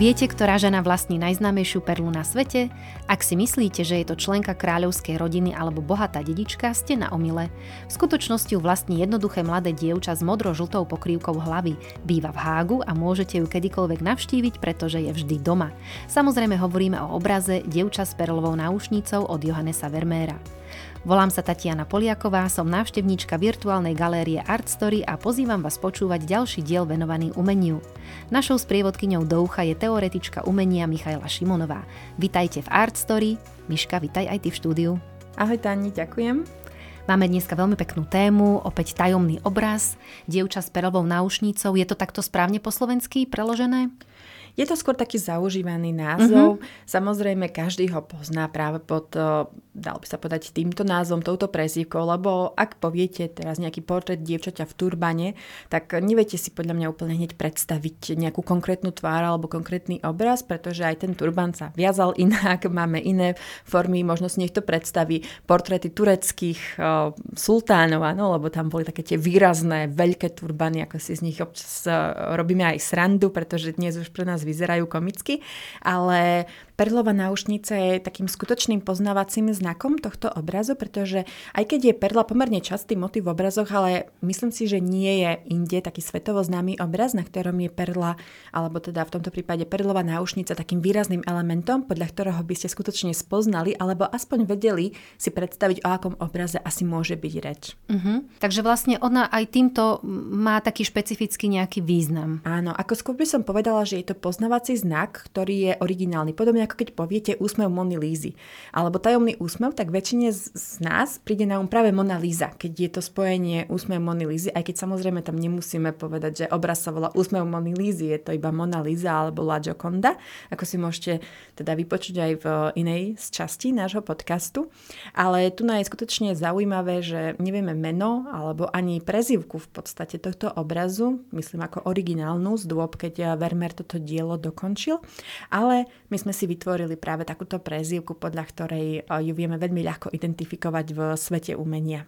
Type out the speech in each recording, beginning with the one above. Viete, ktorá žena vlastní najznámejšiu perlu na svete? Ak si myslíte, že je to členka kráľovskej rodiny alebo bohatá dedička, ste na omyle. V skutočnosti ju vlastní jednoduché mladé dievča s modro-žltou pokrývkou hlavy. Býva v Hágu a môžete ju kedykoľvek navštíviť, pretože je vždy doma. Samozrejme hovoríme o obraze Dievča s perlovou náušnicou od Johannesa Vermeera. Volám sa Tatiana Poliáková, som návštevníčka virtuálnej galérie ArtStory a pozývam vás počúvať ďalší diel venovaný umeniu. Našou sprievodkyňou do ucha je teoretička umenia Michaela Šimonová. Vitajte v ArtStory. Miška, vitaj aj ty v štúdiu. Ahoj Tani, ďakujem. Máme dneska veľmi peknú tému, opäť tajomný obraz, Dievča s perlovou náušnicou. Je to takto správne po slovensky preložené? Je to skôr taký zaužívaný názov. Mm-hmm. Samozrejme, každý ho pozná práve pod, dal by sa povedať, týmto názvom, touto prezývkou, lebo ak poviete teraz nejaký portrét dievčaťa v turbane, tak neviete si podľa mňa úplne hneď predstaviť nejakú konkrétnu tvár alebo konkrétny obraz, pretože aj ten turban sa viazal inak, máme iné formy, možno si niekto predstaví portréty tureckých sultánov, áno, lebo tam boli také tie výrazné, veľké turbany, ako si z nich občas robíme aj srandu, pretože dnes už pre nás vyzerajú komicky, ale perlová náušnica je takým skutočným poznávacím znakom tohto obrazu, pretože aj keď je perla pomerne častý motív v obrazoch, ale myslím si, že nie je inde taký svetovo známy obraz, na ktorom je perla, alebo teda v tomto prípade perlová náušnica takým výrazným elementom, podľa ktorého by ste skutočne spoznali, alebo aspoň vedeli si predstaviť, o akom obraze asi môže byť reč. Takže vlastne ona aj týmto má taký špecifický nejaký význam. Áno, ako skôr by som povedala, že je to poznávací znak, ktorý je originálny. Podobne ako keď poviete úsmev Mony Lízy alebo tajomný úsmev, tak väčšine z nás príde na um práve Mona Lisa, keď je to spojenie úsmev Mony Lízy, aj keď samozrejme tam nemusíme povedať, že obraz sa volá úsmev Mony Lízy, je to iba Mona Lisa alebo La Gioconda, ako si môžete teda vypočuť aj v inej z časti nášho podcastu. Ale tu je skutočne zaujímavé, že nevieme meno alebo ani prezývku v podstate tohto obrazu, myslím ako originálnu z dôb, keď Vermeer toto dielo dokončil, ale my sme si vytvorili práve takúto prezývku, podľa ktorej ju vieme veľmi ľahko identifikovať v svete umenia.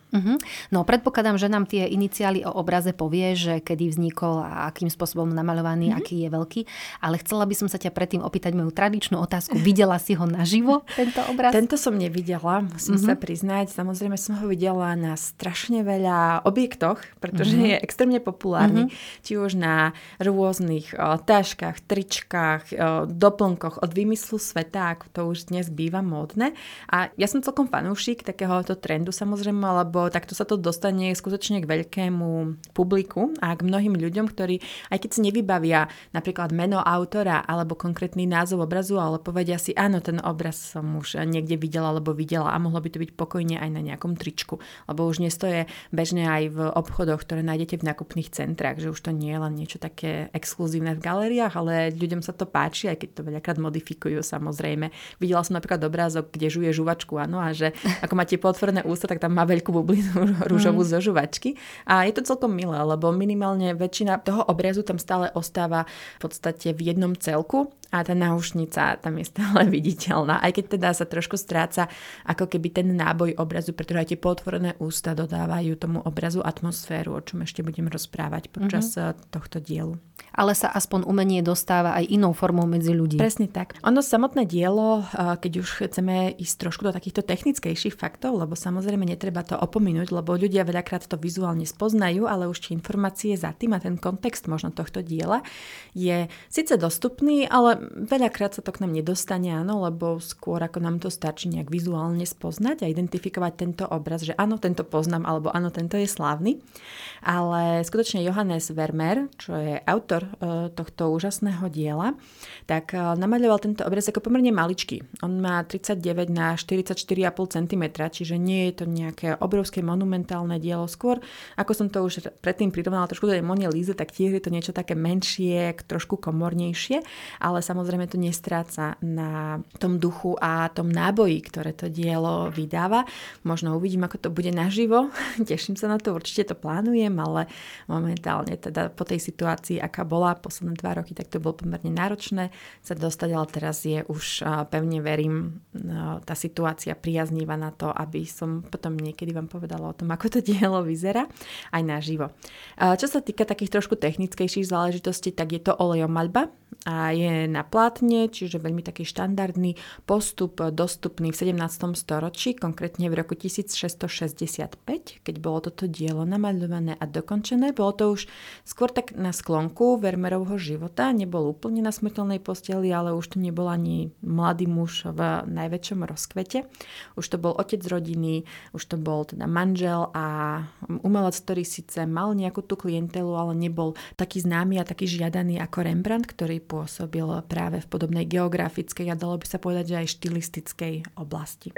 No predpokladám, že nám tie iniciály o obraze povie, že kedy vznikol a akým spôsobom namaľovaný, aký je veľký, ale chcela by som sa ťa predtým opýtať moju tradičnú otázku. Videla si ho naživo, tento obraz? Tento som nevidela, musím sa priznať. Samozrejme som ho videla na strašne veľa objektoch, pretože je extrémne populárny, či už na rôznych taškách, tričkách, doplnkoch od výmyslu sveta, ako to už dnes býva módne. A ja som celkom fanúšik takéhoto trendu samozrejme, lebo takto sa to dostane skutočne k veľkému publiku a k mnohým ľuďom, ktorí aj keď si nevybavia napríklad meno autora alebo konkrétny názov obrazu, ale povedia si, áno, ten obraz som už niekde videla alebo videla a mohlo by to byť pokojne aj na nejakom tričku, lebo už dnes to je bežné aj v obchodoch, ktoré nájdete v nákupných centrách, že už to nie je len niečo také exkluzívne v galériách, ale ľuďom sa to páči, aj keď to veľakrát modifikujú samozrejme. Videla som napríklad obrázok, kde žuje žuvačku, áno, a že ako máte potvorené ústa, tak tam má veľkú bublinu rúžovú zo žuvačky. A je to celkom milé, lebo minimálne väčšina toho obrazu tam stále ostáva v podstate v jednom celku a tá náušnica tam je stále viditeľná. Aj keď teda sa trošku stráca ako keby ten náboj obrazu, pretože aj tie potvorené ústa dodávajú tomu obrazu atmosféru, o čom ešte budem rozprávať počas tohto dielu. Ale sa aspoň umenie dostáva aj inou formou medzi ľudí. Presne tak. Ono samotné dielo, keď už chceme ísť trošku do takýchto technickejších faktov, lebo samozrejme netreba to opominúť, lebo ľudia veľakrát to vizuálne spoznajú, ale už tie informácie za tým a ten kontext možno tohto diela je síce dostupný, ale veľakrát sa to k nám nedostane, áno, lebo skôr ako nám to stačí nejak vizuálne spoznať a identifikovať tento obraz, že áno, tento poznám, alebo áno, tento je slávny. Ale skutočne Johannes Vermeer, čo je autor tohto úžasného diela, tak namaľoval tento obraz ako pomerne maličký. On má 39x44,5 cm, čiže nie je to nejaké obrovské monumentálne dielo. Skôr, ako som to už predtým prirovnala trošku do Mone Lízy, tak tiež je to niečo také menšie, trošku komornejšie, ale samozrejme to nestráca na tom duchu a tom náboji, ktoré to dielo vydáva. Možno uvidím, ako to bude naživo. Teším sa na to, určite to plánujem, ale momentálne teda po tej situácii, aká bola posledné 2 roky, tak to bolo pomerne náročné sa dostať, ale teraz je už, pevne verím, tá situácia priaznivá na to, aby som potom niekedy vám povedala o tom, ako to dielo vyzerá aj naživo. Čo sa týka takých trošku technickejších záležitostí, tak je to olejomaľba a je na na plátne, čiže veľmi taký štandardný postup dostupný v 17. storočí, konkrétne v roku 1665, keď bolo toto dielo namaľované a dokončené. Bolo to už skôr tak na sklonku Vermeerovho života, nebol úplne na smrteľnej posteli, ale už to nebol ani mladý muž v najväčšom rozkvete. Už to bol otec rodiny, už to bol teda manžel a umelec, ktorý síce mal nejakú tú klientelu, ale nebol taký známy a taký žiadaný ako Rembrandt, ktorý pôsobil práve v podobnej geografickej a dalo by sa povedať, že aj štilistickej oblasti.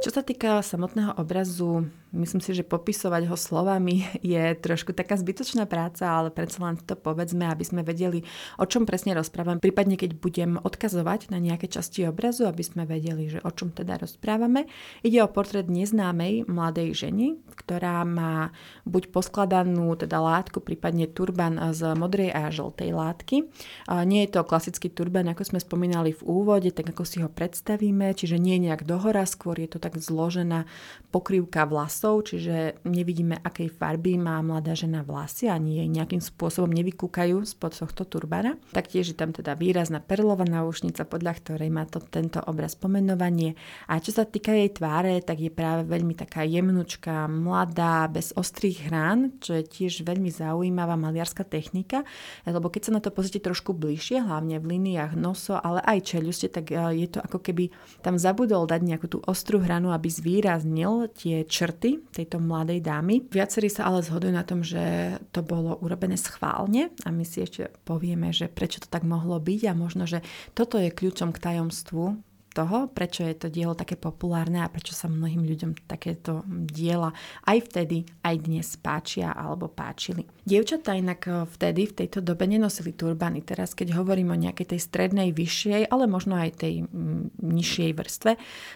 Čo sa týka samotného obrazu, myslím si, že popisovať ho slovami je trošku taká zbytočná práca, ale predsa len to povedzme, aby sme vedeli, o čom presne rozprávam. Prípadne, keď budem odkazovať na nejaké časti obrazu, aby sme vedeli, že o čom teda rozprávame. Ide o portrét neznámej mladej ženy, ktorá má buď poskladanú teda látku, prípadne turban z modrej a žltej látky. Nie je to klasický turban, ako sme spomínali v úvode, tak ako si ho predstavíme, čiže nie je nejak dohora, skôr je to tak zložená pokrývka vlasov, čiže nevidíme, akej farby má mladá žena vlasy, ani jej nejakým spôsobom nevykúkajú spod tohto turbana. Taktiež je tam teda výrazná perlová náušnica, podľa ktorej má tento obraz pomenovanie. A čo sa týka jej tváre, tak je práve veľmi taká jemnučká, mladá, bez ostrých hrán, čo je tiež veľmi zaujímavá maliarska technika, lebo keď sa na to pozrite trošku bližšie, hlavne v liniách nosu, ale aj čeľuste, tak je to ako keby tam zabudol dať nejakú tú ostrú hranu, aby zvýraznil tie črty tejto mladej dámy. Viacerí sa ale zhodujú na tom, že to bolo urobené schválne a my si ešte povieme, že prečo to tak mohlo byť a možno, že toto je kľúčom k tajomstvu toho, prečo je to dielo také populárne a prečo sa mnohým ľuďom takéto diela aj vtedy, aj dnes páčia alebo páčili. Dievčatá inak vtedy, v tejto dobe nenosili turbany. Teraz, keď hovorím o nejakej tej strednej, vyššej, ale možno aj tej nižšej vrstve,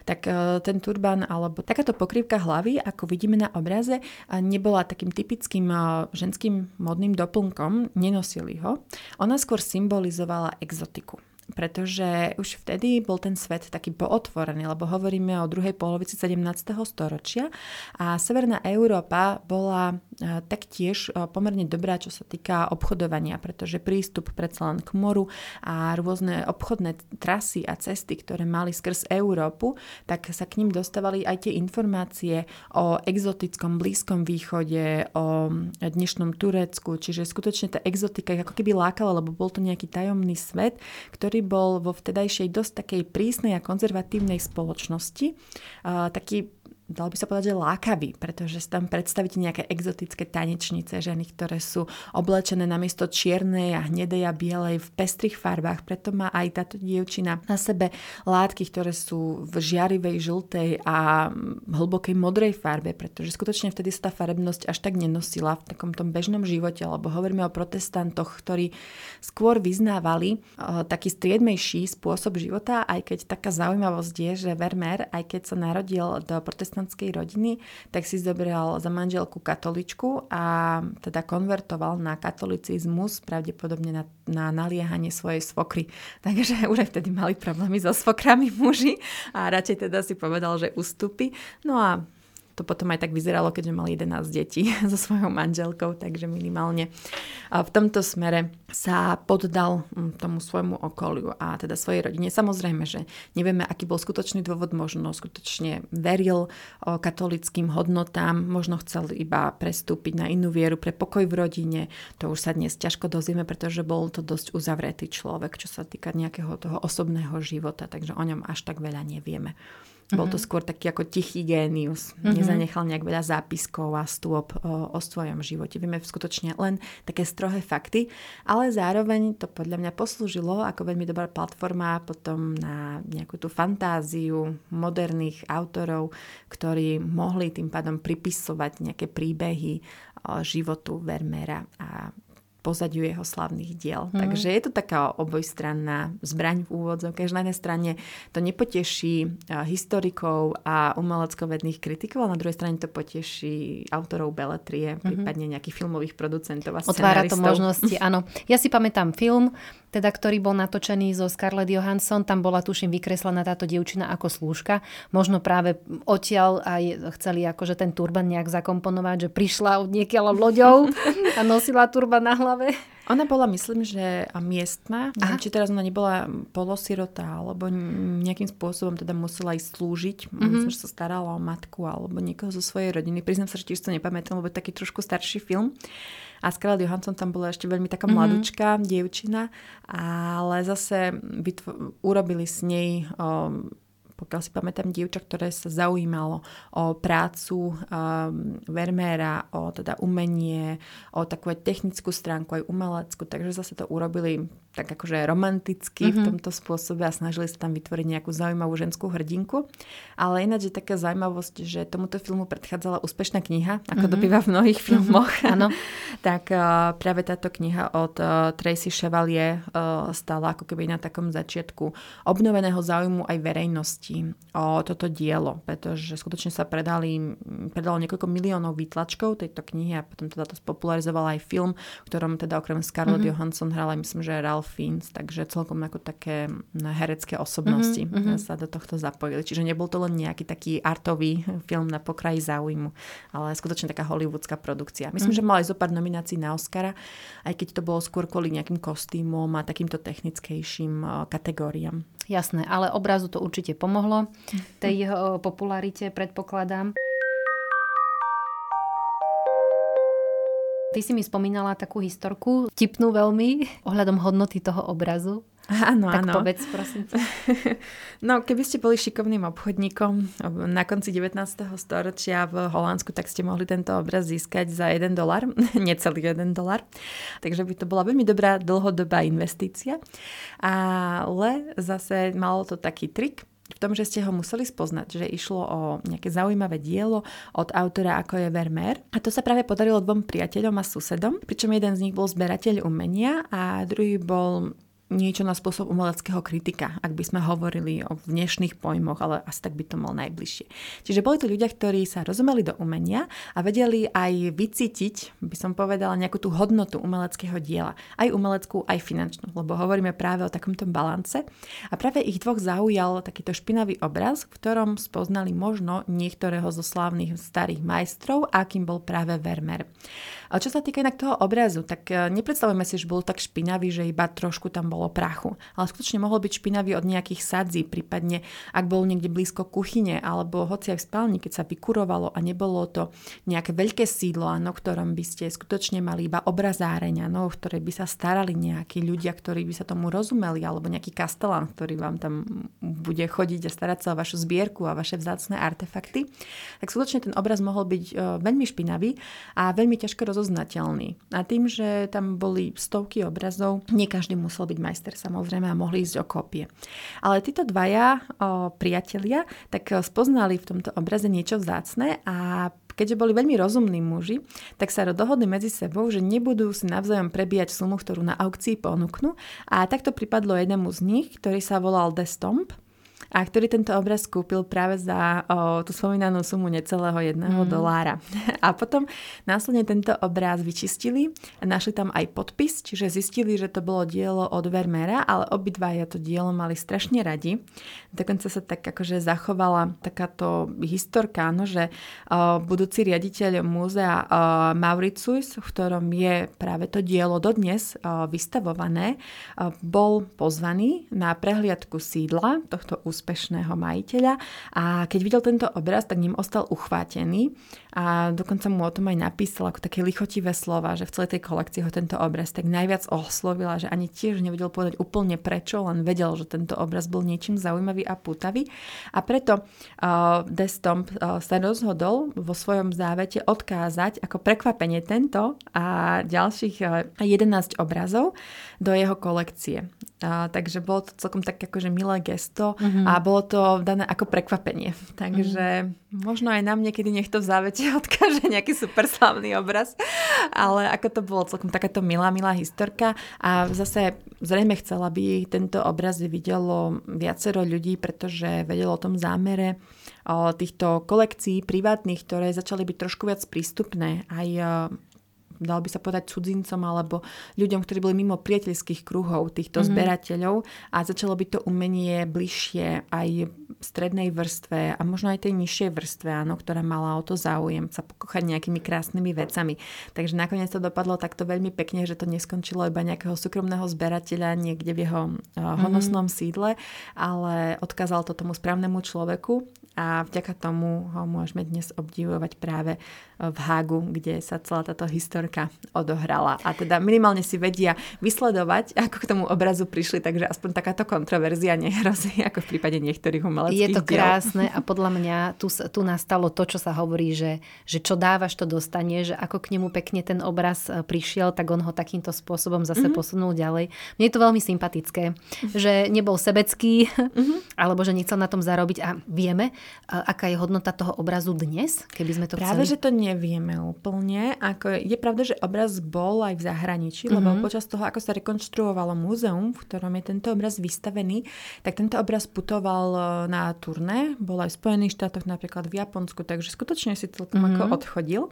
tak ten turban alebo takáto pokrývka hlavy, ako vidíme na obraze, nebola takým typickým ženským modným doplnkom, nenosili ho. Ona skôr symbolizovala exotiku, pretože už vtedy bol ten svet taký pootvorený, lebo hovoríme o druhej polovici 17. storočia a Severná Európa bola taktiež pomerne dobrá, čo sa týka obchodovania, pretože prístup predsa len k moru a rôzne obchodné trasy a cesty, ktoré mali skrz Európu, tak sa k ním dostávali aj tie informácie o exotickom Blízkom východe, o dnešnom Turecku, čiže skutočne tá exotika ich ako keby lákala, lebo bol to nejaký tajomný svet, ktorý bol vo vtedajšej dosť takej prísnej a konzervatívnej spoločnosti taký, dalo by sa povedať, že lákavý, pretože si tam predstavíte nejaké exotické tanečnice, ženy, ktoré sú oblečené namiesto čiernej a hnedej a bielej v pestrých farbách, preto má aj táto dievčina na sebe látky, ktoré sú v žiarivej, žltej a hlbokej modrej farbe, pretože skutočne vtedy sa tá farebnosť až tak nenosila v takom tom bežnom živote, lebo hovoríme o protestantoch, ktorí skôr vyznávali taký striedmejší spôsob života, aj keď taká zaujímavosť je, že Vermeer, aj keď sa narodil do protestantskej rodiny, tak si zobral za manželku katoličku a teda konvertoval na katolicizmus, pravdepodobne na naliehanie svojej svokry. Takže už aj vtedy mali problémy so svokrami muži a radšej teda si povedal, že ustúpi. No a to potom aj tak vyzeralo, keďže mal 11 detí so svojou manželkou, takže minimálne v tomto smere sa poddal tomu svojmu okoliu a teda svojej rodine. Samozrejme, že nevieme, aký bol skutočný dôvod, možno skutočne veril katolíckym hodnotám, možno chcel iba prestúpiť na inú vieru pre pokoj v rodine. To už sa dnes ťažko dozvieme, pretože bol to dosť uzavretý človek, čo sa týka nejakého toho osobného života, takže o ňom až tak veľa nevieme. Bol to skôr taký ako tichý génius. Nezanechal nejak veľa zápiskov a stôp o svojom živote. Vieme skutočne len také strohé fakty, ale zároveň to podľa mňa poslúžilo ako veľmi dobrá platforma potom na nejakú tú fantáziu moderných autorov, ktorí mohli tým pádom pripisovať nejaké príbehy životu Vermeera a pozadiu jeho slavných diel. Takže je to taká obojstranná zbraň v úvodzovke. Na jednej strane to nepoteší historikov a umeleckovedných kritikov, ale na druhej strane to poteší autorov beletrie, prípadne nejakých filmových producentov a otvára scenaristov. Otvára to možnosti, áno. Ja si pamätám film, teda ktorý bol natočený zo Scarlett Johansson. Tam bola, tuším, vykreslená táto dievčina ako slúžka. Možno práve odtiaľ aj chceli akože ten turban nejak zakomponovať, že prišla od niekiaľ loďou a nosila turban na hlavu. hlave. Ona bola, myslím, že miestna. Aha. Či teraz ona nebola polosirota, alebo nejakým spôsobom teda musela ísť slúžiť. Mm-hmm. Myslím, že sa starala o matku alebo niekoho zo svojej rodiny. Priznám sa, že tiež to nepamätám, lebo je taký trošku starší film. A Scarlett Johansson tam bola ešte veľmi taká mladúčka, dievčina. Ale zase urobili s nej... pokiaľ si pamätám, dievča, ktoré sa zaujímalo o prácu Vermeera, o teda umenie, o takú technickú stránku, aj umeleckú, takže zase to urobili tak akože romanticky v tomto spôsobe a snažili sa tam vytvoriť nejakú zaujímavú ženskú hrdinku. Ale ináč je taká zaujímavosť, že tomuto filmu predchádzala úspešná kniha, ako to býva v mnohých filmoch. Áno. Tak práve táto kniha od Tracy Chevalier stala ako keby na takom začiatku obnoveného záujmu aj verejnosti o toto dielo, pretože skutočne sa predalo niekoľko miliónov výtlačkov tejto knihy a potom teda to spopularizoval aj film, v ktorom teda okrem Scarlett Johansson hrala, myslím, že Ralph Fiennes, takže celkom ako také herecké osobnosti sa do tohto zapojili. Čiže nebol to len nejaký taký artový film na pokraji záujmu, ale skutočne taká hollywoodská produkcia. Myslím, že mal aj zo pár nominácií na Oscara, aj keď to bolo skôr kvôli nejakým kostýmom a takýmto technickejším kategóriám. Jasné, ale obrazu to určite pomohlo tej jeho popularite, predpokladám. Ty si mi spomínala takú historku, tipnú veľmi, ohľadom hodnoty toho obrazu. Áno, tak áno. Povedz, prosím. No, keby ste boli šikovným obchodníkom na konci 19. storočia v Holandsku, tak ste mohli tento obraz získať za $1, necelý $1. Takže by to bola veľmi dobrá dlhodobá investícia. Ale zase malo to taký trik v tom, že ste ho museli spoznať, že išlo o nejaké zaujímavé dielo od autora, ako je Vermeer. A to sa práve podarilo dvom priateľom a susedom, pričom jeden z nich bol zberateľ umenia a druhý bol niečo na spôsob umeleckého kritika, ak by sme hovorili o dnešných pojmoch, ale asi tak by to mal najbližšie. Čiže boli to ľudia, ktorí sa rozumeli do umenia a vedeli aj vycítiť, by som povedala, nejakú tú hodnotu umeleckého diela. Aj umeleckú, aj finančnú, lebo hovoríme práve o takomto balance. A práve ich dvoch zaujal takýto špinavý obraz, v ktorom spoznali možno niektorého zo slávnych starých majstrov, akým bol práve Vermeer. A čo sa týka inak toho obrazu, tak nepredstavujeme si, že bol tak špinavý, že iba trošku tam bolo prachu. Ale skutočne mohol byť špinavý od nejakých sadzí, prípadne ak bol niekde blízko kuchyne, alebo hoci aj v spálni, keď sa vykurovalo a nebolo to nejaké veľké sídlo, v ktorom by ste skutočne mali iba obrazáreň, v ktorej by sa starali nejakí ľudia, ktorí by sa tomu rozumeli, alebo nejaký kastelán, ktorý vám tam bude chodiť a starať sa o vašu zbierku a vaše vzácne artefakty. Tak skutočne ten obraz mohol byť veľmi špinavý a veľmi ťažko rozoznateľný. A tým, že tam boli stovky obrazov, nie každý musel byť majster samozrejme a mohli ísť o kópie. Ale títo dvaja priatelia tak spoznali v tomto obraze niečo vzácne a keďže boli veľmi rozumní muži, tak sa dohodli medzi sebou, že nebudú si navzájom prebíjať sumu, ktorú na aukcii ponúknú, a takto pripadlo jednému z nich, ktorý sa volal Destombe a ktorý tento obraz kúpil práve za tú spomínanú sumu necelého $1. A potom následne tento obraz vyčistili a našli tam aj podpis, čiže zistili, že to bolo dielo od Vermeera, ale obidvaja to dielo mali strašne radi. Dokonca sa tak akože zachovala takáto historka, že budúci riaditeľ múzea Mauritius, v ktorom je práve to dielo dodnes vystavované, bol pozvaný na prehliadku sídla tohto úspešného majiteľa a keď videl tento obraz, tak ním ostal uchvátený a dokonca mu o tom aj napísal ako také lichotivé slova, že v celej tej kolekcii ho tento obraz tak najviac oslovila, že ani tiež nevedel povedať úplne prečo, len vedel, že tento obraz bol niečím zaujímavý a pútavý, a preto Destombe sa rozhodol vo svojom závete odkázať ako prekvapenie tento a ďalších 11 obrazov do jeho kolekcie. Takže bolo to celkom tak akože milé gesto a bolo to dané ako prekvapenie. Takže možno aj nám niekedy niekto v závete odkáže nejaký super slavný obraz, ale ako to bolo celkom takáto milá historka a zase zrejme chcela, aby tento obraz videlo viacero ľudí, pretože vedelo o tom zámere týchto kolekcií privátnych, ktoré začali byť trošku viac prístupné aj dal by sa povedať cudzincom alebo ľuďom, ktorí boli mimo priateľských kruhov týchto zberateľov a začalo by to umenie bližšie aj strednej vrstve a možno aj tej nižšej vrstve, áno, ktorá mala o to záujem sa pokochať nejakými krásnymi vecami. Takže nakoniec to dopadlo takto veľmi pekne, že to neskončilo iba nejakého súkromného zberateľa niekde v jeho honosnom sídle, ale odkázal to tomu správnemu človeku a vďaka tomu ho môžeme dnes obdivovať práve v Hágu, kde sa celá táto historka odohrala. A teda minimálne si vedia vysledovať, ako k tomu obrazu prišli, takže aspoň takáto kontroverzia nehrozí, ako v prípade niektorých umeleckých diel. Je to krásne a podľa mňa tu nastalo to, čo sa hovorí, že čo dávaš, to dostaneš, že ako k nemu pekne ten obraz prišiel, tak on ho takýmto spôsobom zase posunul ďalej. Mne je to veľmi sympatické, že nebol sebecký, alebo že nechcel na tom zarobiť a vieme, aká je hodnota toho obrazu dnes, keby sme to práve chceli? Práve, že to nevieme úplne. Je pravda, že obraz bol aj v zahraničí, lebo počas toho, ako sa rekonštruovalo múzeum, v ktorom je tento obraz vystavený, tak tento obraz putoval na turné. Bol aj v Spojených štátoch, napríklad v Japonsku, takže skutočne si celkom ako odchodil.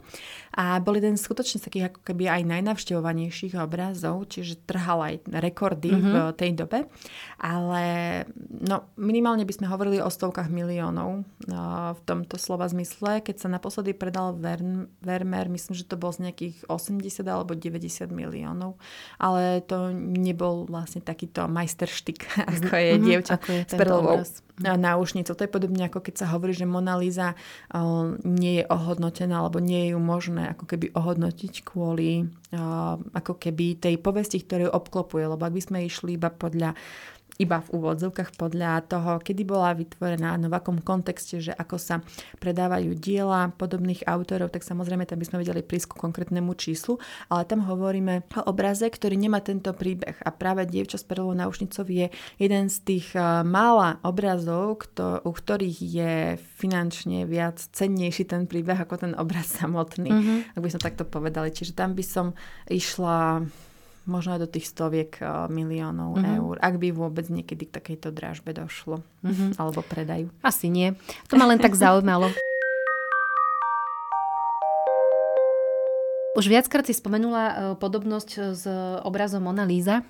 A bol jeden z skutočne takých ako keby aj najnavštevovanejších obrazov, čiže trhal aj rekordy v tej dobe. Ale no, minimálne by sme hovorili o stovkách miliónov v tomto slova zmysle. Keď sa naposledy predal Vermeer, myslím, že to bol z nejakých 80 alebo 90 miliónov, ale to nebol vlastne takýto majsterštyk, ako je dievča s perlovou náušnicou. To je podobne ako keď sa hovorí, že Mona Lisa nie je ohodnotená, alebo nie je ju možné ako keby ohodnotiť kvôli ako keby tej povesti, ktorú obklopuje, lebo ak by sme išli iba v úvodzovkách podľa toho, kedy bola vytvorená, no v akom kontexte, že ako sa predávajú diela podobných autorov, tak samozrejme tam by sme vedeli prísť ku konkrétnemu číslu, ale tam hovoríme o obraze, ktorý nemá tento príbeh. A práve Dievča s perlovou náušnicou je jeden z tých mála obrazov, u ktorých je finančne viac cennejší ten príbeh ako ten obraz samotný. Ak by sme takto povedali. Čiže tam by som išla možno aj do tých stoviek miliónov eur, ak by vôbec niekedy k takejto dražbe došlo. Alebo predajú. Asi nie. To ma len tak zaujímalo. Už viackrát si spomenula podobnosť s obrazom Mona Lisa.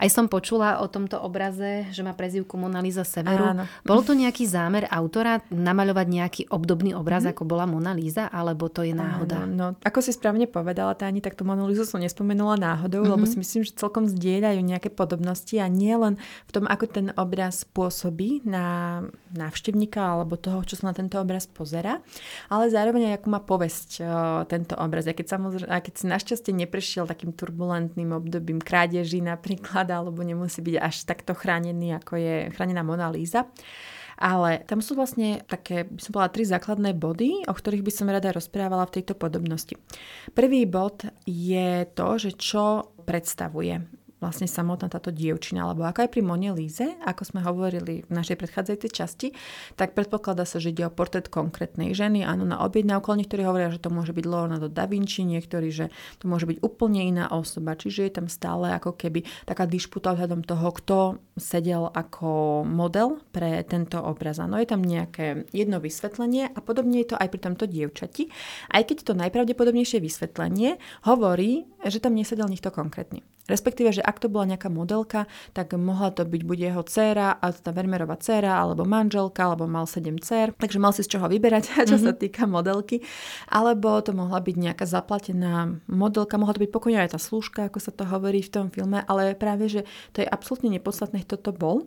Aj som počula o tomto obraze, že má prezývku Mona Lisa Severu. Áno. Bol to nejaký zámer autora namaľovať nejaký obdobný obraz, ako bola Mona Lisa, alebo to je náhoda? No, ako si správne povedala, tá ani takto Mona Lisa som nespomenula náhodou, lebo si myslím, že celkom zdieľajú nejaké podobnosti a nie len v tom, ako ten obraz pôsobí na návštevníka alebo toho, čo sa na tento obraz pozerá, ale zároveň aj ako má povesť tento obraz. Keď si našťastie neprešiel takým turbulentným obdobím krádeží napríklad, alebo nemusí byť až takto chránený, ako je chránená Mona Lisa. Ale tam sú vlastne také, by som bola 3 základné body, o ktorých by som rada rozprávala v tejto podobnosti. Prvý bod je to, že čo predstavuje vlastne samotná táto dievčina, alebo ako aj pri Mone Lise, ako sme hovorili v našej predchádzajúcej časti, tak predpokladá sa, že ide o portrét konkrétnej ženy. Áno, na objednávku, niektorí hovoria, že to môže byť Leonardo da Vinci, niektorí, že to môže byť úplne iná osoba. Čiže je tam stále ako keby taká dišputa ohľadom toho, kto sedel ako model pre tento obraz. Áno, je tam nejaké jedno vysvetlenie a podobne je to aj pri tomto dievčati. Aj keď to najpravdepodobnejšie vysvetlenie hovorí, že tam nesedel nikto konkrétny. Respektíve, že ak to bola nejaká modelka, tak mohla to byť buď jeho dcéra, a tá Vermeerova dcéra, alebo manželka, alebo mal 7 dcér, takže mal si z čoho vyberať, čo sa týka modelky, alebo to mohla byť nejaká zaplatená modelka, mohla to byť pokojne aj tá slúžka, ako sa to hovorí v tom filme, ale práve, že to je absolútne nepodstatné, kto to bol.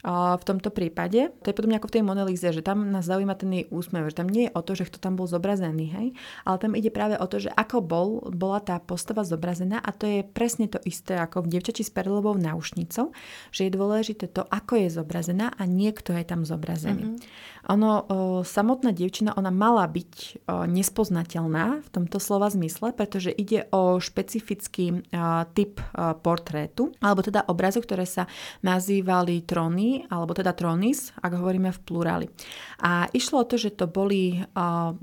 V tomto prípade, to je podobne ako v tej Mone Lise, že tam nás zaujíma ten jej úsmev, že tam nie je o to, že kto tam bol zobrazený, hej, ale tam ide práve o to, že ako bola tá postava zobrazená a to je presne to isté ako v Dievčati s perlovou náušnicou, že je dôležité to, ako je zobrazená a niekto je tam zobrazený. Samotná dievčina, ona mala byť nespoznateľná v tomto slova zmysle, pretože ide o špecifický typ portrétu, alebo teda obrazu, ktoré sa nazývali tróny, alebo teda trónis, ak hovoríme v pluráli. A išlo o to, že to boli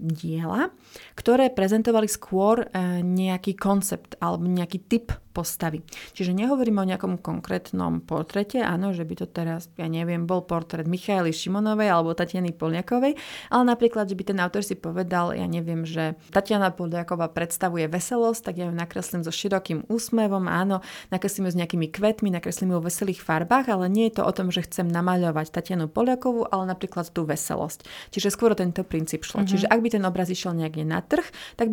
diela, ktoré prezentovali skôr nejaký koncept alebo nejaký typ postavy. Čiže nehovoríme o nejakom konkrétnom portrete, áno, že by to teraz, ja neviem, bol portrét Michaely Šimonovej alebo Tatiany Poliákovej, ale napríklad, že by ten autor si povedal, ja neviem, že Tatiana Poliáková predstavuje veselosť, tak ja ju nakreslím so širokým úsmevom, áno, nakreslím ju s nejakými kvetmi, nakreslím ju vo veselých farbách, ale nie je to o tom, že chcem namaľovať Tatianu Poliákovú, ale napríklad tú veselosť. Čiže skôr tento princíp šlo. Mm-hmm. Čiže ak by ten obraz išiel nejak na trh, tak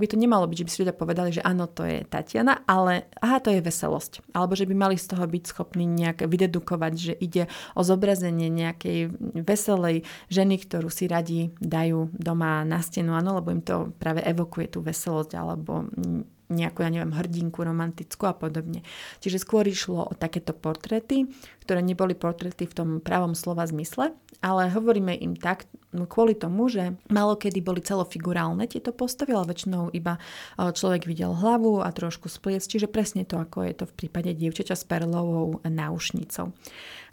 by to nemalo byť, že by si ľudia povedali, že áno, to je Tatiana, ale aha, to je veselosť. Alebo že by mali z toho byť schopní nejak vydedukovať, že ide o zobrazenie nejakej veselej ženy, ktorú si radi dajú doma na stenu, áno, lebo im to práve evokuje tú veselosť alebo nejakú, ja neviem, hrdinku romantickú a podobne. Čiže skôr išlo o takéto portréty, ktoré neboli portréty v tom pravom slova zmysle, ale hovoríme im tak kvôli tomu, že malokedy boli celofigurálne tieto postavy, ale väčšinou iba človek videl hlavu a trošku spliec, čiže presne to, ako je to v prípade dievčaťa s perlovou náušnicou.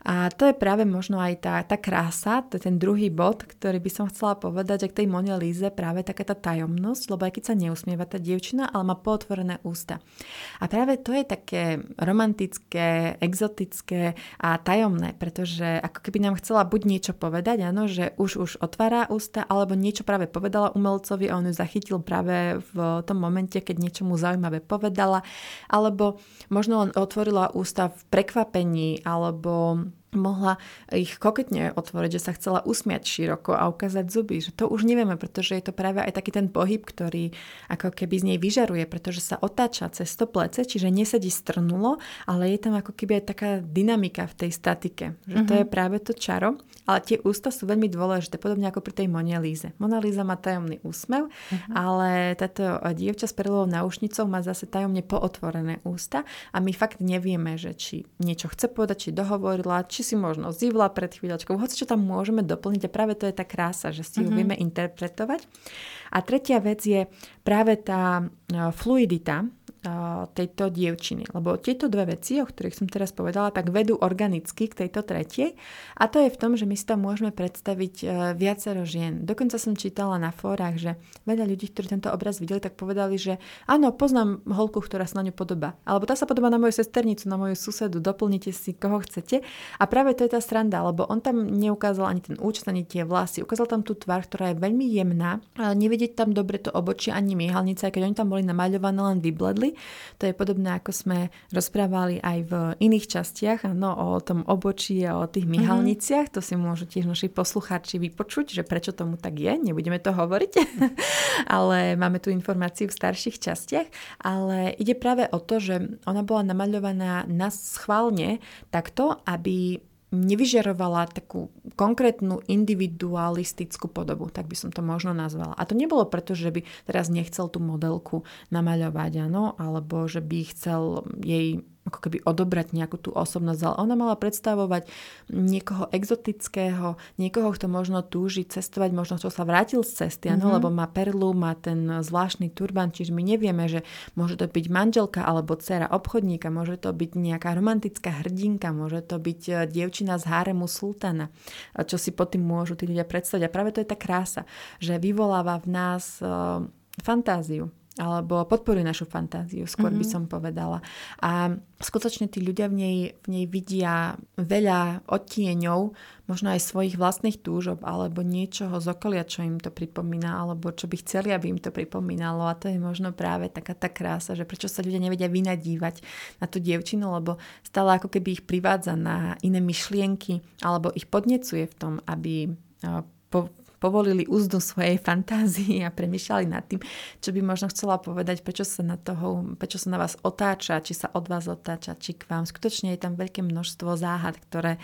A to je práve možno aj tá krása, to je ten druhý bod, ktorý by som chcela povedať, že k tej Mone Líze práve taká tá tajomnosť, lebo aj keď sa neusmieva tá dievčina, ale má pootvorené ústa. A práve to je také romantické, exotické a tajomné, pretože ako keby nám chcela buď niečo povedať, áno, že už otvára ústa, alebo niečo práve povedala umelcovi a on ju zachytil práve v tom momente, keď niečo mu zaujímavé povedala, alebo možno len otvorila ústa v prekvapení, alebo mohla ich koketne otvoriť, že sa chcela usmiať široko a ukázať zuby, že to už nevieme, pretože je to práve aj taký ten pohyb, ktorý ako keby z nej vyžaruje, pretože sa otáča cez to plece, čiže nesedí strnulo, ale je tam ako keby aj taká dynamika v tej statike, že to je práve to čaro, ale tie ústa sú veľmi dôležité, podobne ako pri tej Mone Líze. Mona Líza má tajomný úsmev, ale táto dievča s perlovou náušnicou má zase tajomne pootvorené ústa a my fakt nevieme, že či niečo chce povedať, či dohovorila, či si možno zivla pred chvíľočkou, hoci čo tam môžeme doplniť a práve to je tá krása, že si ju vieme interpretovať. A tretia vec je práve tá fluidita tejto dievčiny, lebo tieto dve veci, o ktorých som teraz povedala, tak vedú organicky k tejto tretej a to je v tom, že my si tam môžeme predstaviť viacero žien. Dokonca som čítala na fórach, že veľa ľudí, ktorí tento obraz videli, tak povedali, že áno, poznám holku, ktorá sa na ňu podobá, alebo tá sa podobá na moju sesternicu, na moju susedu, doplnite si koho chcete a práve to je tá sranda, lebo on tam neukázal ani ten účes, ani tie vlasy, ukázal tam tú tvár, ktorá je veľmi jemná, ale nevidieť tam dobre to obočie ani myhalnice, aj keď oni tam boli namaľované, len vybledli. To je podobné, ako sme rozprávali aj v iných častiach, áno, o tom obočí a o tých myhalniciach. To si môžu tiež naši poslucháči vypočuť, že prečo tomu tak je, nebudeme to hovoriť, ale máme tu informáciu v starších častiach, ale ide práve o to, že ona bola namaľovaná na schválne takto, aby nevyžarovala takú konkrétnu individualistickú podobu, tak by som to možno nazvala. A to nebolo preto, že by teraz nechcel tú modelku namaľovať, áno, alebo že by chcel jej ako keby odobrať nejakú tú osobnosť, ale ona mala predstavovať niekoho exotického, niekoho, kto možno túži cestovať, možno kto sa vrátil z cesty, ano, lebo má perlu, má ten zvláštny turban, čiže my nevieme, že môže to byť manželka alebo dcéra obchodníka, môže to byť nejaká romantická hrdinka, môže to byť dievčina z háremu sultána, čo si pod tým môžu tí ľudia predstaviť. A práve to je tá krása, že vyvoláva v nás fantáziu, alebo podporuje našu fantáziu, skôr by som povedala. A skutočne tí ľudia v nej vidia veľa odtieňov, možno aj svojich vlastných túžob, alebo niečoho z okolia, čo im to pripomína, alebo čo by chceli, aby im to pripomínalo. A to je možno práve taká tá krása, že prečo sa ľudia nevedia vynadívať na tú dievčinu, lebo stále ako keby ich privádza na iné myšlienky, alebo ich podnecuje v tom, aby povolili úzdu svojej fantázii a premýšľali nad tým, čo by možno chcela povedať, prečo sa na vás otáča, či sa od vás otáča, či k vám. Skutočne je tam veľké množstvo záhad, ktoré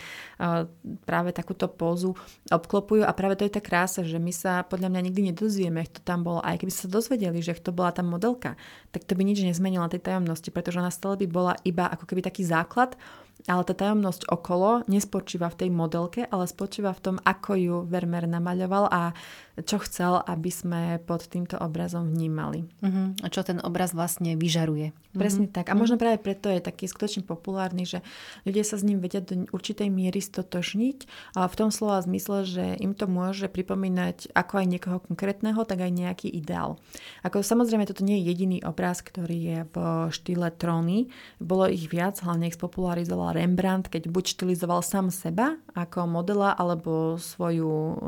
práve takúto pózu obklopujú a práve to je tá krása, že my sa podľa mňa nikdy nedozvieme, kto tam bol. Aj keby sa dozvedeli, že kto bola tá modelka, tak to by nič nezmenilo na tej tajomnosti, pretože ona stále by bola iba ako keby taký základ, ale tá tajomnosť okolo nespočíva v tej modelke, ale spočíva v tom, ako ju Vermeer namaľoval a čo chcel, aby sme pod týmto obrazom vnímali. Uh-huh. A čo ten obraz vlastne vyžaruje. Presne tak. A možno práve preto je taký skutočne populárny, že ľudia sa s ním vedia do určitej miery stotožniť, ale v tom slova zmysle, že im to môže pripomínať ako aj niekoho konkrétneho, tak aj nejaký ideál. Ako samozrejme, toto nie je jediný obraz, ktorý je v štýle tróny. Bolo ich viac, hlavne ich spopularizoval Rembrandt, keď buď štilizoval sám seba ako modela, alebo svoju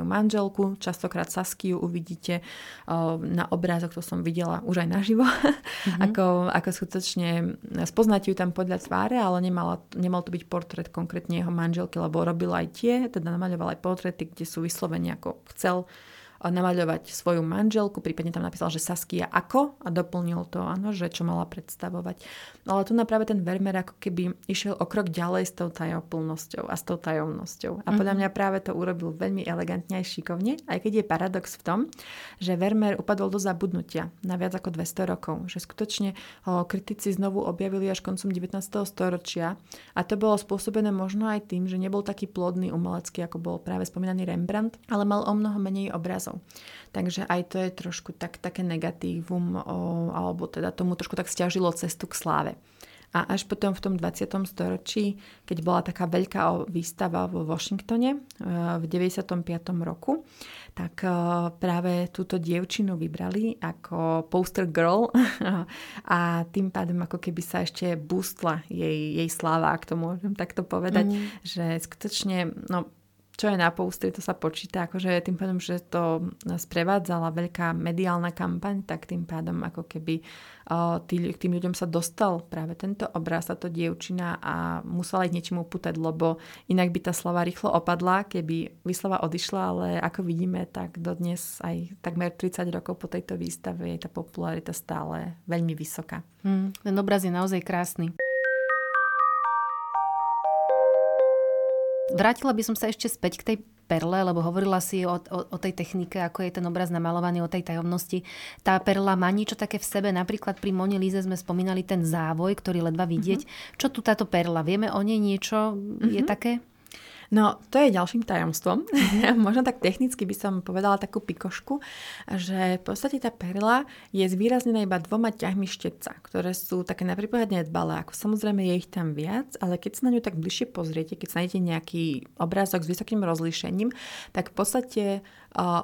manželku. Častokrát Saskiu uvidíte na obrázoch, to som videla už aj naživo. Mm-hmm. Ako skutočne spoznáte ju tam podľa tváre, ale nemal to byť portrét konkrétne jeho manželky, lebo robil aj namaľoval aj portréty, kde sú vyslovene ako chcel namaľovať svoju manželku, prípadne tam napísal, že Saskia ako, a doplnil to, že čo mala predstavovať. Ale tu práve ten Vermeer ako keby išiel o krok ďalej s tou tajomplnosťou a s tou tajomnosťou. A podľa mňa práve to urobil veľmi elegantne a šikovne, aj keď je paradox v tom, že Vermeer upadol do zabudnutia na viac ako 200 rokov. Že skutočne ho kritici znovu objavili až koncom 19. storočia a to bolo spôsobené možno aj tým, že nebol taký plodný umelecký, ako bol práve spomínaný Rembrandt, ale mal o mnoho menej obrazov. Takže aj to je trošku také negatívum, alebo teda tomu trošku tak stiažilo cestu k sláve. A až potom v tom 20. storočí, keď bola taká veľká výstava vo Washingtone v 95. roku, tak práve túto dievčinu vybrali ako poster girl a tým pádom ako keby sa ešte boostla jej sláva, ak to môžem takto povedať, že skutočne... Čo je na poustri, to sa počíta, akože tým pádom, že to sprevádzala veľká mediálna kampaň, tak tým pádom ako keby tým ľuďom sa dostal práve tento obraz, táto dievčina a musela ísť niečím upútať, lebo inak by tá slava rýchlo opadla, keby výslava odišla, ale ako vidíme, tak dodnes aj takmer 30 rokov po tejto výstave je tá popularita stále veľmi vysoká. Ten obraz je naozaj krásny. Vrátila by som sa ešte späť k tej perle, lebo hovorila si o tej technike, ako je ten obraz namalovaný, o tej tajomnosti. Tá perla má niečo také v sebe, napríklad pri Mone Líze sme spomínali ten závoj, ktorý ledva vidieť. Mm-hmm. Čo tu táto perla? Vieme o nej niečo? Mm-hmm. Je také? No, to je ďalším tajomstvom. Možno tak technicky by som povedala takú pikošku, že v podstate tá perla je zvýraznená iba dvoma ťahmi štetca, ktoré sú také napripovedne dbalé. Ako samozrejme je ich tam viac, ale keď sa na ňu tak bližšie pozriete, keď sa nájdete nejaký obrázok s vysokým rozlíšením, tak v podstate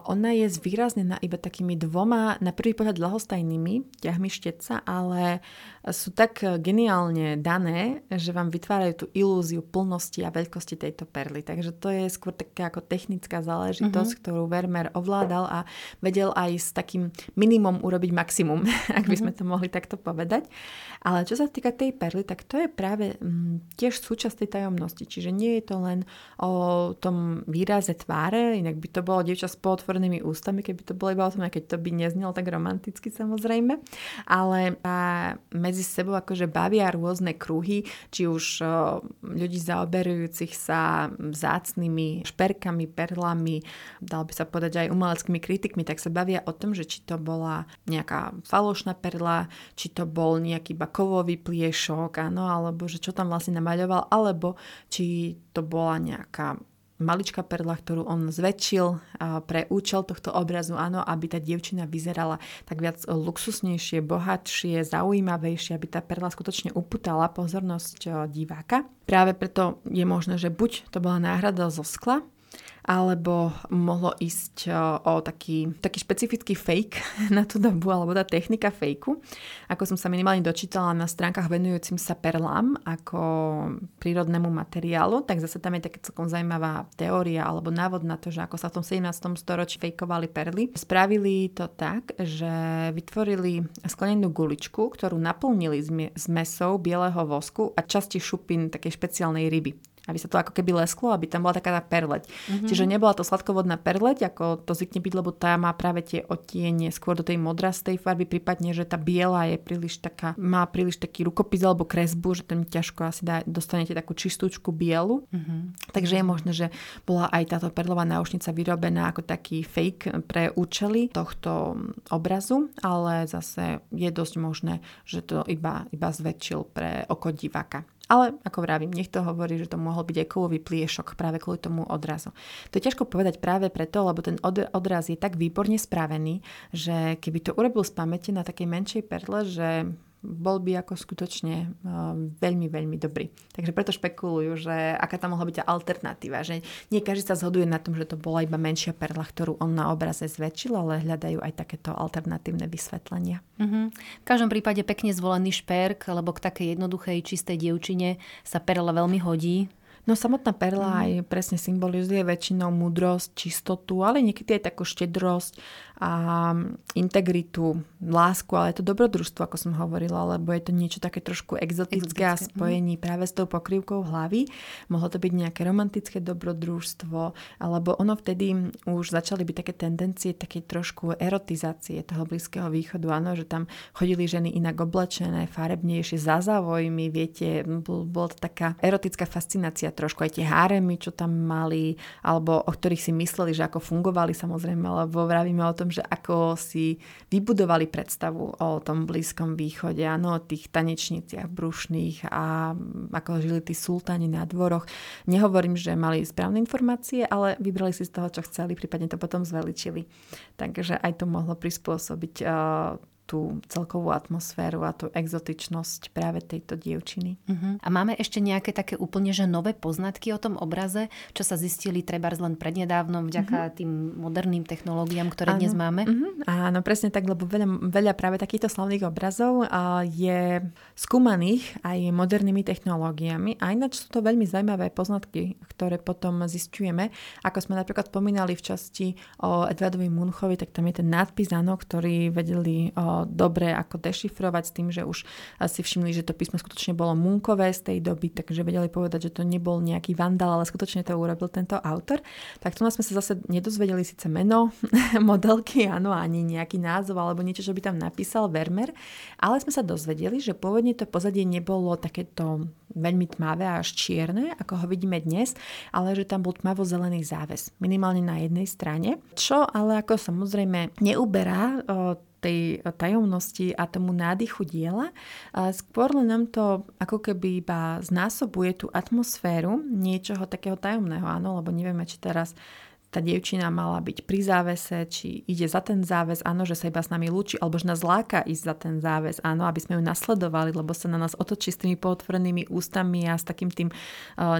ona je zvýraznená iba takými dvoma, na prvý pohľad ľahostajnými ťahmi štetca, ale sú tak geniálne dané, že vám vytvárajú tú ilúziu plnosti a veľkosti tejto perly. Takže to je skôr taká ako technická záležitosť, ktorú Vermeer ovládal a vedel aj s takým minimum urobiť maximum, ak by sme to mohli takto povedať. Ale čo sa týka tej perly, tak to je práve tiež súčasť tej tajomnosti. Čiže nie je to len o tom výraze tváre, inak by to bolo dievča s pootvorenými ústami, keby to bolo iba o tom, aj keď to by neznelo tak romanticky samozrejme. Ale medzi sebou akože bavia rôzne kruhy, či už ľudí zaoberujúcich sa vzácnymi šperkami, perlami, dal by sa povedať aj umeleckými kritikmi, tak sa bavia o tom, že či to bola nejaká falošná perla, či to bol nejaký bakovový pliešok, alebo že čo tam vlastne namaľoval, alebo či to bola nejaká maličká perla, ktorú on zväčšil pre účel tohto obrazu, aby tá dievčina vyzerala tak viac luxusnejšie, bohatšie, zaujímavejšie, aby tá perla skutočne upútala pozornosť diváka. Práve preto je možné, že buď to bola náhrada zo skla, alebo mohlo ísť o taký špecifický fake na tú dobu, alebo tá technika fejku. Ako som sa minimálne dočítala na stránkach venujúcim sa perlám ako prírodnému materiálu, tak zase tam je taká celkom zaujímavá teória alebo návod na to, že ako sa v tom 17. storočí fejkovali perly. Spravili to tak, že vytvorili sklenenú guličku, ktorú naplnili zmesou bieleho vosku a časti šupín takej špeciálnej ryby, aby sa to ako keby lesklo, aby tam bola taká tá perleť. Mm-hmm. Čiže nebola to sladkovodná perleť, ako to zvykne byť, lebo tá má práve tie odtiene skôr do tej modrastej farby, prípadne, že tá biela je príliš taká, má príliš taký rukopis alebo kresbu, že tam ťažko asi dostanete takú čistúčku bielu. Mm-hmm. Takže je možné, že bola aj táto perlová náušnica vyrobená ako taký fake pre účely tohto obrazu, ale zase je dosť možné, že to iba zväčšil pre oko diváka. Ale ako vravím, niekto hovorí, že to mohol byť aj kovový pliešok práve kvôli tomu odrazu. To je ťažko povedať práve preto, lebo ten odraz je tak výborne spravený, že keby to urobil z pamäte na takej menšej perle, že bol by ako skutočne veľmi, veľmi dobrý. Takže preto špekulujú, že aká tam mohla byť tá alternatíva, že nie každý sa zhoduje na tom, že to bola iba menšia perla, ktorú on na obraze zväčšil, ale hľadajú aj takéto alternatívne vysvetlenia. Uh-huh. V každom prípade pekne zvolený šperk, lebo k takej jednoduchej, čistej dievčine sa perla veľmi hodí. No samotná perla aj presne symbolizuje väčšinou múdrosť, čistotu, ale niekedy aj takú štedrosť a integritu, lásku, ale je to dobrodružstvo, ako som hovorila, lebo je to niečo také trošku exotické a spojení práve s tou pokrývkou hlavy. Mohlo to byť nejaké romantické dobrodružstvo, alebo ono vtedy už začali byť také tendencie, také trošku erotizácie toho Blízkeho východu, áno, že tam chodili ženy inak oblečené, farebnejšie, za závojmi, viete, bola to taká erotická fascinácia trošku, aj tie háremy, čo tam mali, alebo o ktorých si mysleli, že ako fungovali, samozrejme, lebo vravíme o tom, že ako si vybudovali predstavu o tom Blízkom východe, áno, o tých tanečniciach brušných a ako žili tí sultáni na dvoroch. Nehovorím, že mali správne informácie, ale vybrali si z toho, čo chceli, prípadne to potom zveličili. Takže aj to mohlo prispôsobiť tú celkovú atmosféru a tú exotičnosť práve tejto dievčiny. Uh-huh. A máme ešte nejaké také úplne že nové poznatky o tom obraze, čo sa zistili trebárs len prednedávnom vďaka tým moderným technológiám, ktoré dnes máme? Áno, presne tak, lebo veľa práve takýchto slavných obrazov je skúmaných aj modernými technológiami. A ináč sú to veľmi zaujímavé poznatky, ktoré potom zistujeme. Ako sme napríklad spomínali v časti o Edvardovi Munchovi, tak tam je ten nadpis, áno, ktorý vedeli dobre ako dešifrovať s tým, že už si všimli, že to písmo skutočne bolo Munchové z tej doby, takže vedeli povedať, že to nebol nejaký vandal, ale skutočne to urobil tento autor. Tak tu sme sa zase nedozvedeli síce meno modelky, áno, ani nejaký názov alebo niečo, čo by tam napísal Vermeer, ale sme sa dozvedeli, že pôvodne to pozadie nebolo takéto veľmi tmavé až čierne, ako ho vidíme dnes, ale že tam bol tmavo-zelený záves, minimálne na jednej strane, čo ale ako samozrejme neuberá tej tajomnosti a tomu nádychu diela. Skôr len nám to ako keby iba znásobuje tú atmosféru niečoho takého tajomného, áno, lebo nevieme, či teraz tá dievčina mala byť pri závese, či ide za ten záves, áno, že sa iba s nami lúči, alebo že nás láka ísť za ten záves, áno, aby sme ju nasledovali, lebo sa na nás otočí s tými pootvorenými ústami a s takým tým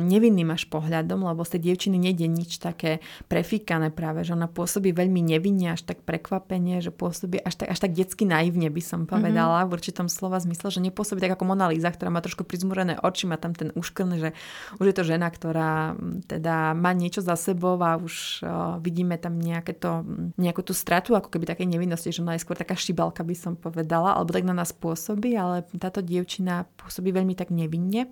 nevinným až pohľadom, lebo z tej dievčiny nejde nič také prefíkané práve, že ona pôsobí veľmi nevinne, až tak prekvapenie, že pôsobí až tak detsky naivne, by som povedala, v určitom slova zmysle, že nepôsobí tak ako Mona Lisa, ktorá má trošku prizmúrené oči, má tam ten úškrn, že už je to žena, ktorá teda má niečo za sebou a už vidíme tam nejakú tú stratu ako keby takej nevinnosti, že ona je skôr taká šibalka, by som povedala, alebo tak na nás pôsobí, ale táto dievčina pôsobí veľmi tak nevinne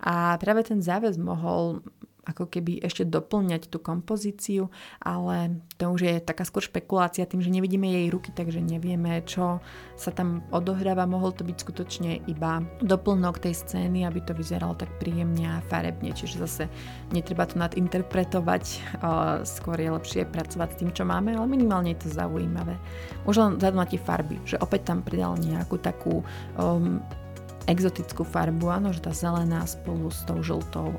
a práve ten záväz mohol ako keby ešte doplňať tú kompozíciu, ale to už je taká skôr špekulácia tým, že nevidíme jej ruky, takže nevieme, čo sa tam odohráva. Mohol to byť skutočne iba doplnok tej scény, aby to vyzeralo tak príjemne a farebne, čiže zase netreba to nadinterpretovať, skôr je lepšie pracovať s tým, čo máme, ale minimálne je to zaujímavé. Už len vzhľadom na tie farby, že opäť tam pridal nejakú takú exotickú farbu, áno, že tá zelená spolu s tou žltou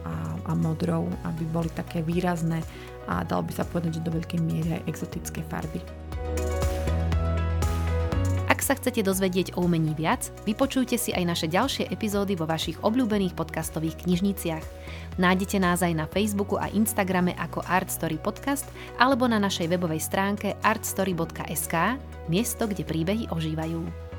a modrou, aby boli také výrazné a dalo by sa povedať, že do veľkej miery aj exotické farby. Ak sa chcete dozvedieť o umení viac, vypočujte si aj naše ďalšie epizódy vo vašich obľúbených podcastových knižniciach. Nájdete nás aj na Facebooku a Instagrame ako ArtStory Podcast alebo na našej webovej stránke artstory.sk, miesto, kde príbehy ožívajú.